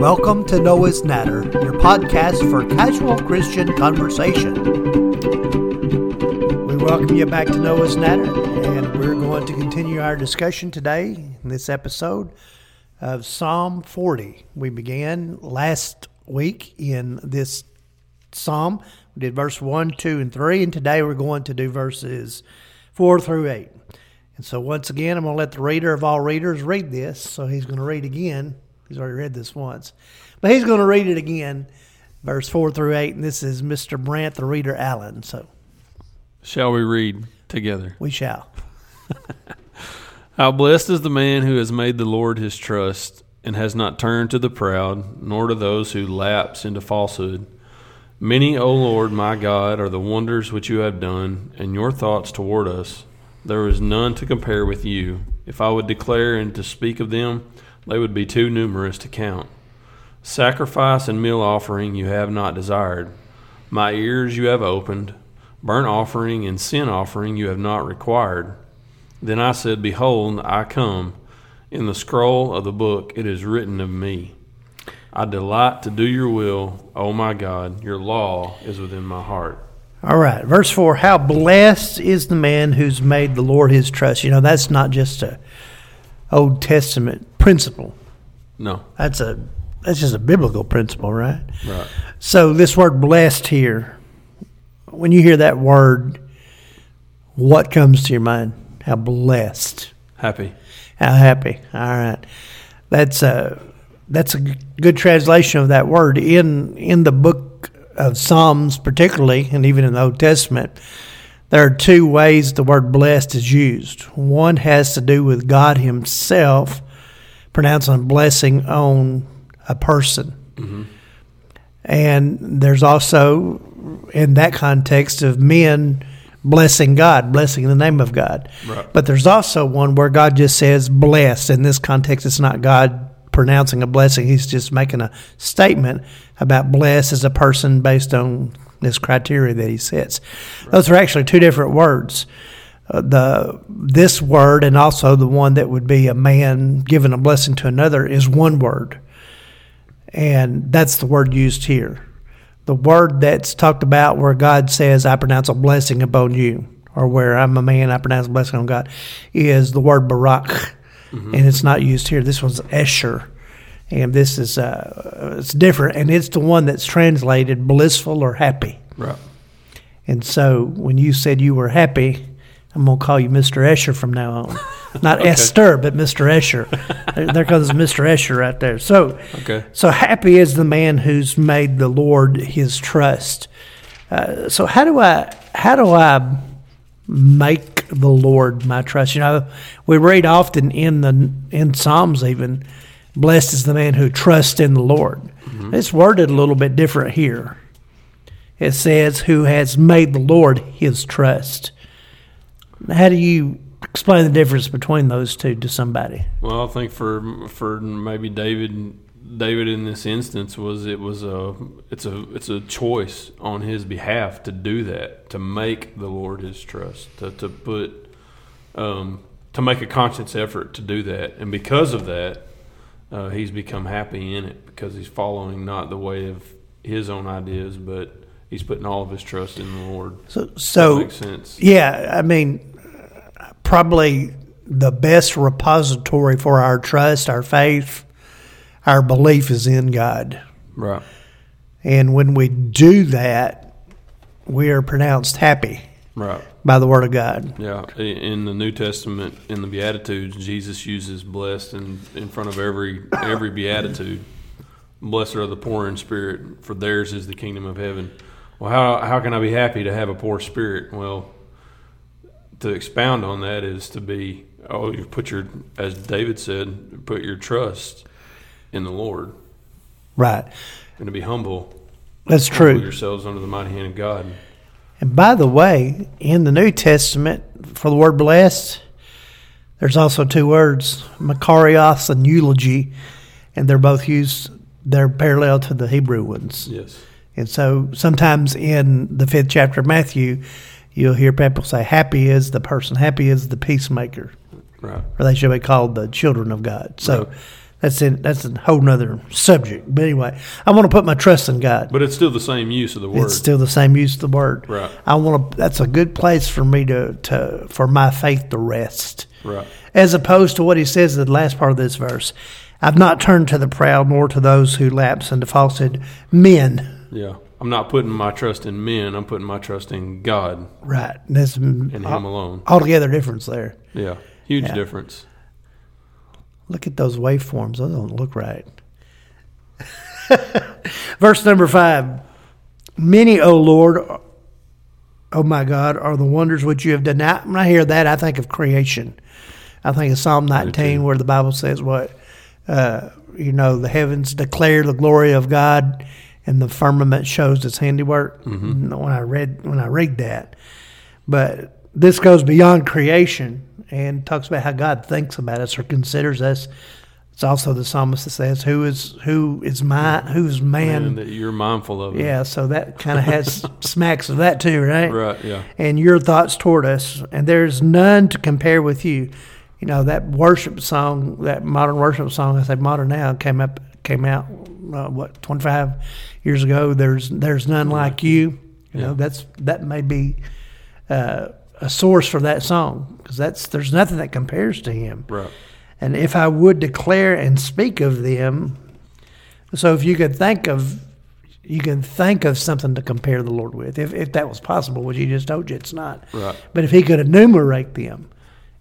Welcome to Noah's Natter, your podcast for casual Christian conversation. We welcome you back to Noah's Natter, and we're going to continue our discussion today in this episode of Psalm 40. We began last week in this psalm. We did verse 1, 2, and 3, and today we're going to do verses 4 through 8. And so once again, I'm going to let the reader of all readers read this, so he's going to read again. He's already read this once, but he's going to read it again, verse 4 through 8, and this is Mr. Brant, the reader, Allen. So, shall we read together? We shall. How blessed is the man who has made the Lord his trust and has not turned to the proud, nor to those who lapse into falsehood. Many, O Lord, my God, are the wonders which you have done, and your thoughts toward us. There is none to compare with you. If I would declare and to speak of them, they would be too numerous to count. Sacrifice and meal offering you have not desired. My ears you have opened. Burnt offering and sin offering you have not required. Then I said, Behold, I come. In the scroll of the book it is written of me. I delight to do your will, O my God. Your law is within my heart. All right, verse 4, how blessed is the man who's made the Lord his trust. You know, that's not just a Old Testament principle. No. That's just a biblical principle, right? Right. So this word blessed here, when you hear that word, what comes to your mind? How blessed. Happy. How happy. All right. That's a good translation of that word. In the book of Psalms particularly, and even in the Old Testament, there are two ways the word blessed is used. One has to do with God himself pronouncing a blessing on a person. Mm-hmm. And there's also, in that context, of men blessing God, blessing the name of God. Right. But there's also one where God just says blessed. In this context, it's not God pronouncing a blessing. He's just making a statement about blessed as a person based on this criteria that he sets. Right. Those are actually two different words. This word and also the one that would be a man giving a blessing to another is one word. And that's the word used here. The word that's talked about where God says, I pronounce a blessing upon you, or where I'm a man, I pronounce a blessing on God, is the word barak. Mm-hmm. And it's not used here. This one's esher. And this is it's different, and it's the one that's translated blissful or happy. Right. And so when you said you were happy, I'm going to call you Mr. Esher from now on. Not okay. Esther, but Mr. Esher. There comes Mr. Esher right there. So happy is the man who's made the Lord his trust. So how do I make the Lord my trust? You know, we read often in Psalms even, blessed is the man who trusts in the Lord. Mm-hmm. It's worded a little bit different here. It says, who has made the Lord his trust. How do you explain the difference between those two to somebody? Well, I think for maybe David in this instance it's a choice on his behalf to do that, to make the Lord his trust, to make a conscious effort to do that, and because of that. He's become happy in it because he's following not the way of his own ideas, but he's putting all of his trust in the Lord. So that makes sense. Yeah, I mean, probably the best repository for our trust, our faith, our belief is in God. Right. And when we do that, we are pronounced happy. Right. By the Word of God. Yeah. In the New Testament, in the Beatitudes, Jesus uses blessed in front of every Beatitude. Blessed are the poor in spirit, for theirs is the kingdom of heaven. Well, how can I be happy to have a poor spirit? Well, to expound on that is to be, you put your, as David said, put your trust in the Lord. Right. And to be humble. That's true. Humble yourselves under the mighty hand of God. And by the way, in the New Testament, for the word blessed, there's also two words, makarios and eulogy, and they're both used, they're parallel to the Hebrew ones. Yes. And so sometimes in the 5th chapter of Matthew, you'll hear people say, happy is the person, happy is the peacemaker. Right. Or they should be called the children of God. So right. That's a whole nother subject. But anyway, I want to put my trust in God. But it's still the same use of the word. It's still the same use of the word. Right. I want to. That's a good place for me to for my faith to rest. Right. As opposed to what he says in the last part of this verse, I've not turned to the proud nor to those who lapse into falsehood. Men. Yeah. I'm not putting my trust in men. I'm putting my trust in God. Right. That's, and Him alone. Altogether difference there. Yeah. Huge difference. Look at those waveforms. Those don't look right. Verse number 5. Many, O Lord, O my God, are the wonders which you have done. Now, when I hear that, I think of creation. I think of Psalm 19 where the Bible says what? The heavens declare the glory of God, and the firmament shows its handiwork. Mm-hmm. When I read that, but this goes beyond creation and talks about how God thinks about us or considers us. It's also the psalmist that says, "Who is man? Man that you're mindful of." Yeah, so that kind of has smacks of that too, right? Right. Yeah. And your thoughts toward us, and there's none to compare with you. You know, that worship song, that modern worship song. I say modern now came out. 25 years ago, there's none like you. You know, that may be a source for that song, because there's nothing that compares to him. Right. And if I would declare and speak of them, so if you can think of something to compare the Lord with, if that was possible, which he just told you it's not. Right. But if he could enumerate them,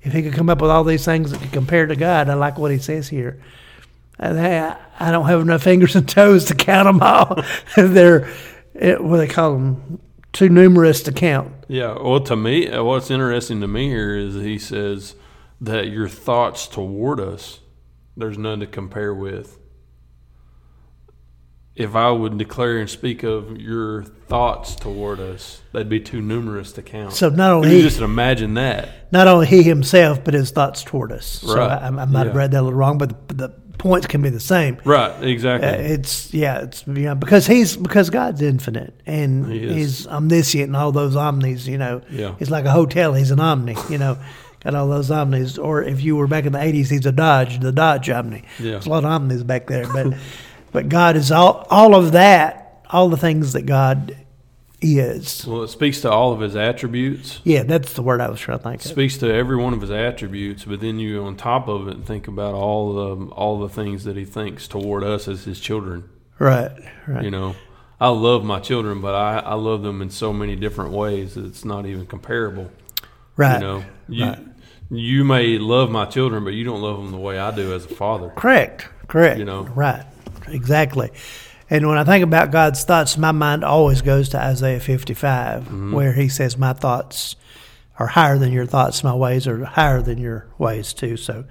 if he could come up with all these things that could compare to God, I like what he says here. I don't have enough fingers and toes to count them all. They're too numerous to count. Yeah, well, to me, what's interesting to me here is he says that your thoughts toward us, there's none to compare with. If I would declare and speak of your thoughts toward us, they'd be too numerous to count. So not only you just imagine that. Not only he himself, but his thoughts toward us. Right. So I might have read that a little wrong, but the points can be the same. Right, exactly. Because God's infinite and he's omniscient and all those omnis, He's like a hotel, he's an omni, got all those omnis. Or if you were back in the 80s, he's a Dodge, the Dodge Omni. Yeah. There's a lot of omnis back there, but but God is all of that, all the things that God is. Well, it speaks to all of his attributes. Yeah, that's the word I was trying to think of. It speaks to every one of his attributes, but then you, on top of it, think about all the things that he thinks toward us as his children. Right, right. I love my children, but I love them in so many different ways that it's not even comparable. Right. You may love my children, but you don't love them the way I do as a father. Correct. Right. Exactly. And when I think about God's thoughts, my mind always goes to Isaiah 55, mm-hmm. where he says, my thoughts are higher than your thoughts, my ways are higher than your ways too. So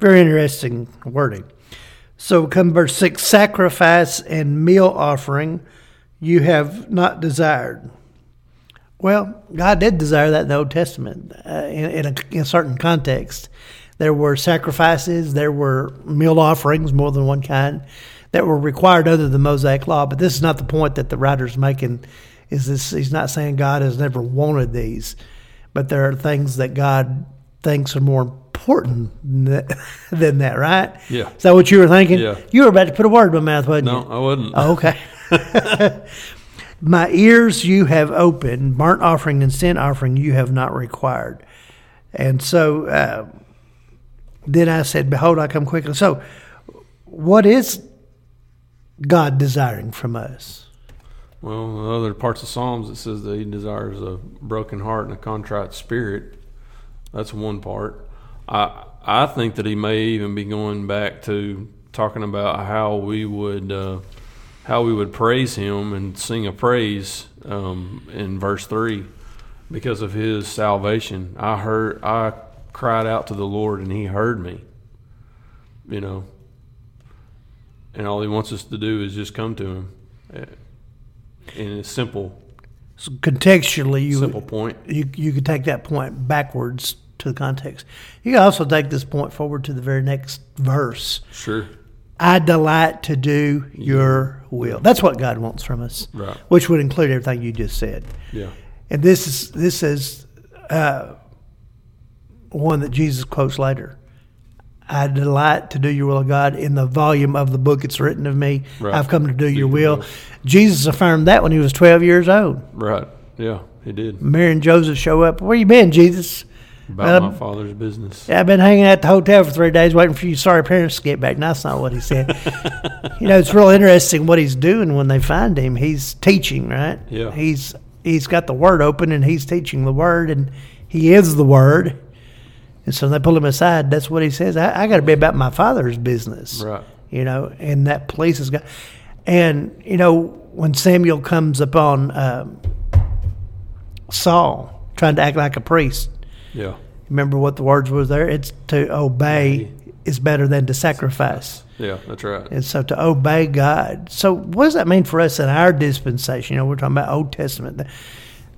very interesting wording. So come verse 6, sacrifice and meal offering you have not desired. Well, God did desire that in the Old Testament in a certain context. There were sacrifices, there were meal offerings, more than one kind, that were required under the Mosaic Law. But this is not the point that the writer's making. Is this? He's not saying God has never wanted these, but there are things that God thinks are more important than that, right? Yeah. Is that what you were thinking? Yeah. You were about to put a word in my mouth, wasn't you? No, I wasn't. Oh, okay. My ears you have opened, burnt offering and sin offering you have not required. And so then I said, behold, I come quickly. So what is God desiring from us? Well, in other parts of Psalms, it says that he desires a broken heart and a contrite spirit. That's one part. I think that he may even be going back to talking about how we would praise him and sing a praise in verse 3 because of his salvation. I cried out to the Lord and he heard me. And all he wants us to do is just come to him. And it's simple. So contextually, you could take that point backwards to the context. You can also take this point forward to the very next verse. Sure. I delight to do your will. That's what God wants from us, right? Which would include everything you just said. Yeah. And this is one that Jesus quotes later. I delight to do your will, O God. In the volume of the book it's written of me, right, I've come to do your will. Jesus affirmed that when he was 12 years old. Right. Yeah, he did. Mary and Joseph show up. Where you been, Jesus? About my father's business. I've been hanging out at the hotel for 3 days waiting for you sorry parents to get back. And that's not what he said. You know, it's real interesting what he's doing when they find him. He's teaching, right? Yeah. He's got the word open, and he's teaching the word, and he is the word. And so they pull him aside. That's what he says. I got to be about my father's business. Right. You know, and that place has got. And, you know, when Samuel comes upon Saul trying to act like a priest. Yeah. Remember what the words were there? It's to obey is better than to sacrifice. Yeah, that's right. And so to obey God. So what does that mean for us in our dispensation? You know, we're talking about Old Testament.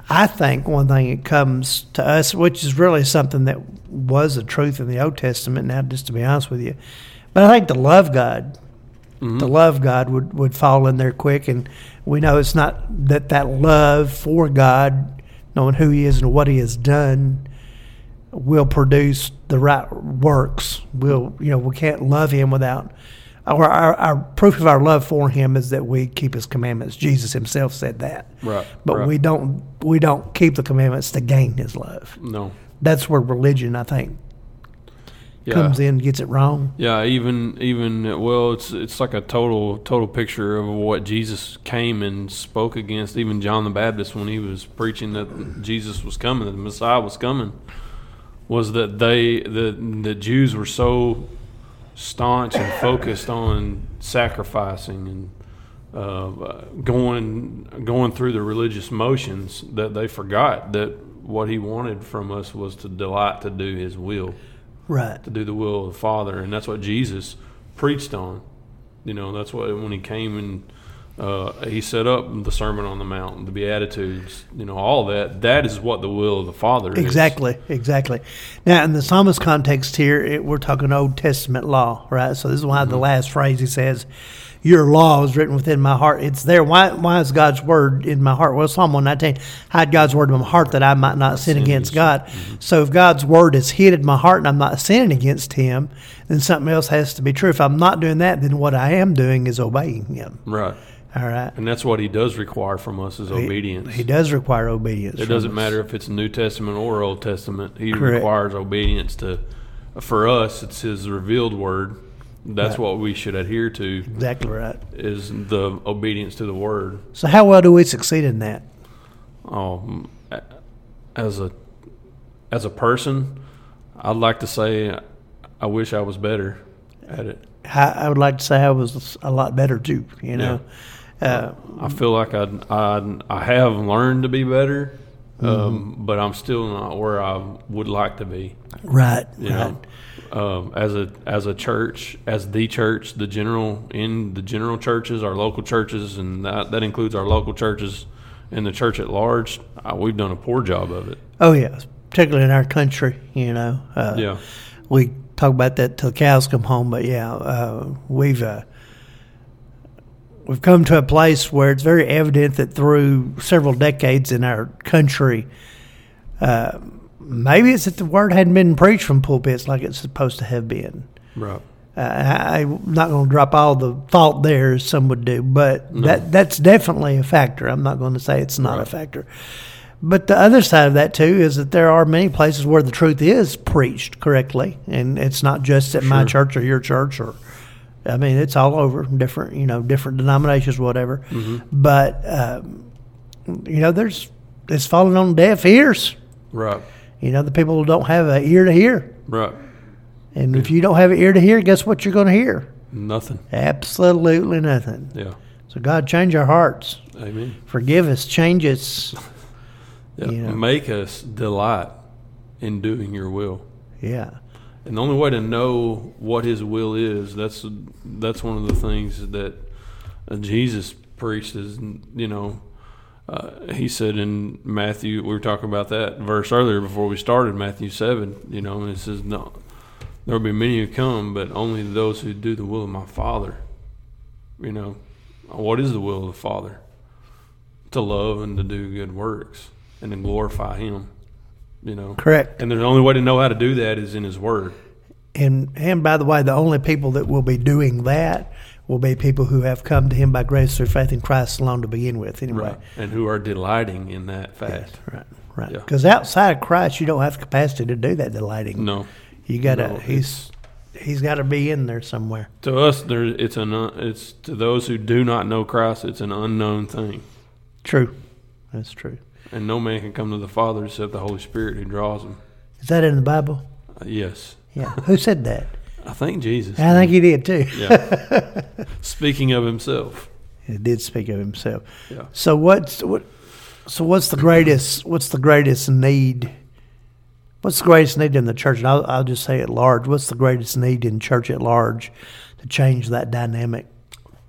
I think one thing that comes to us, which is really something that was a truth in the Old Testament, now just to be honest with you, but I think to love God, mm-hmm, to love God would fall in there quick. And we know it's not that love for God, knowing who he is and what he has done, will produce the right works. We can't love him without our proof of our love for him is that we keep his commandments. Jesus himself said that. Right. But right, we don't keep the commandments to gain his love. No. That's where religion, I think, comes in and gets it wrong. Yeah, it's like a total picture of what Jesus came and spoke against. Even John the Baptist, when he was preaching that Jesus was coming, that the Messiah was coming, was that the Jews were so staunch and focused on sacrificing and going through the religious motions that they forgot that what he wanted from us was to delight to do his will, right? To do the will of the Father, and that's what Jesus preached on. You know, that's what when he came and he set up the Sermon on the Mount, the Beatitudes, you know, all that. That is what the will of the Father is. Exactly. Now, in the psalmist context here, we're talking Old Testament law, right? So this is why the last phrase he says, your law is written within my heart. It's there. Why is God's word in my heart? Well, Psalm 119, hide God's word in my heart that I might not sin against God. Mm-hmm. So if God's word is hid in my heart and I'm not sinning against him, then something else has to be true. If I'm not doing that, then what I am doing is obeying him. Right. All right. And that's what he does require from us is obedience. He does require obedience. It doesn't matter if it's New Testament or Old Testament. He requires obedience for us, it's his revealed word. That's what we should adhere to. Exactly right. Is the obedience to the word. So how well do we succeed in that? As a person, I'd like to say I wish I was better at it. I would like to say I was a lot better too, you know. Yeah. I feel like I have learned to be better, but I'm still not where I would like to be. Right, right. As a church, as the church, the general churches, our local churches, and that includes our local churches and the church at large, we've done a poor job of it. Oh yeah, particularly in our country, you know. We talk about that till cows come home, but we've come to a place where it's very evident that through several decades in our country, maybe it's that the word hadn't been preached from pulpits like it's supposed to have been. Right. I'm not going to drop all the fault there, as some would do, but that's definitely a factor. I'm not going to say it's not a factor. But the other side of that, too, is that there are many places where the truth is preached correctly, and it's not just at my church or your church or... I mean, it's all over, different denominations, whatever. Mm-hmm. But, it's falling on deaf ears. Right. You know, the people don't have an ear to hear. Right. And if you don't have an ear to hear, guess what you're going to hear? Nothing. Absolutely nothing. Yeah. So, God, change our hearts. Amen. Forgive us. Change us. Yeah. You know. Make us delight in doing your will. Yeah. And the only way to know what his will is, that's one of the things that Jesus preached is, you know, he said in Matthew, we were talking about that verse earlier before we started, Matthew 7, you know, and it says, no, there will be many who come, but only those who do the will of my Father. You know, what is the will of the Father? To love and to do good works and to glorify him. You know, correct. And the only way to know how to do that is in his word. And by the way, the only people that will be doing that will be people who have come to him by grace through faith in Christ alone to begin with, anyway. Right. And who are delighting in that fact. Yes, right, right. Because outside of Christ, you don't have capacity to do that delighting. No. You gotta. No, he's got to be in there somewhere. To us, it's to those who do not know Christ, it's an unknown thing. True. That's true. And no man can come to the Father except the Holy Spirit who draws him. Is that in the Bible? Yes. Yeah. Who said that? I think Jesus. I think he did too. Yeah. Speaking of himself. He did speak of himself. Yeah. So what's the greatest need? What's the greatest need in the church? And I'll just say at large. What's the greatest need in church at large to change that dynamic?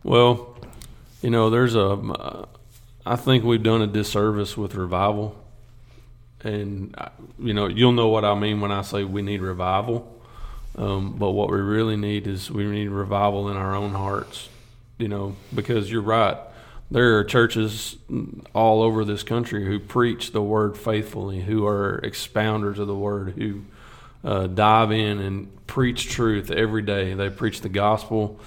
Well, there's I think we've done a disservice with revival. And, you'll know what I mean when I say we need revival. But what we really need is we need revival in our own hearts, because you're right. There are churches all over this country who preach the word faithfully, who are expounders of the word, who dive in and preach truth every day. They preach the gospel.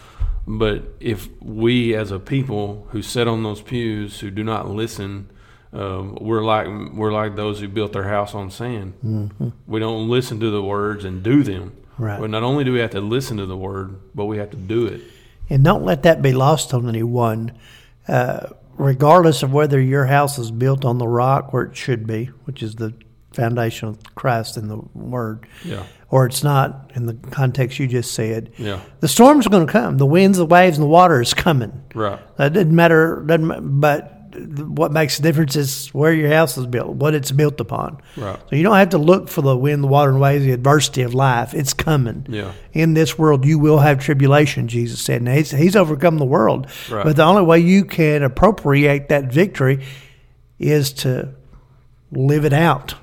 But if we as a people who sit on those pews, who do not listen, we're like those who built their house on sand. Mm-hmm. We don't listen to the words and do them. Right. But not only do we have to listen to the word, but we have to do it. And don't let that be lost on anyone. Regardless of whether your house is built on the rock where it should be, which is the foundation of Christ and the Word, or it's not in the context you just said, the storms are going to come. The winds, the waves, and the water is coming. Right. That doesn't matter. But what makes a difference is where your house is built, what it's built upon. Right. So you don't have to look for the wind, the water, and waves, the adversity of life. It's coming. Yeah. In this world, you will have tribulation, Jesus said. Now, he's overcome the world. Right. But the only way you can appropriate that victory is to live it out,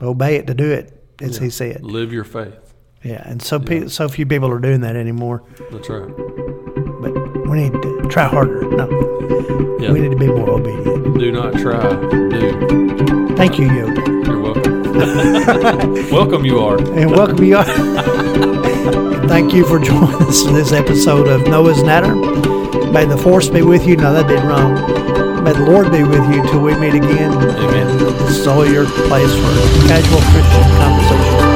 obey it, to do it, as he said. Live your faith. Yeah, and so few people are doing that anymore. That's right. But we need to try harder. No. Yep. We need to be more obedient. Do not try. Do. Thank you, Yogi. You're welcome. Welcome you are. And welcome you are. Thank you for joining us for this episode of Noah's Natter. May the force be with you. No, that did wrong. May the Lord be with you till we meet again. Amen. This is all your place for casual Christian conversation.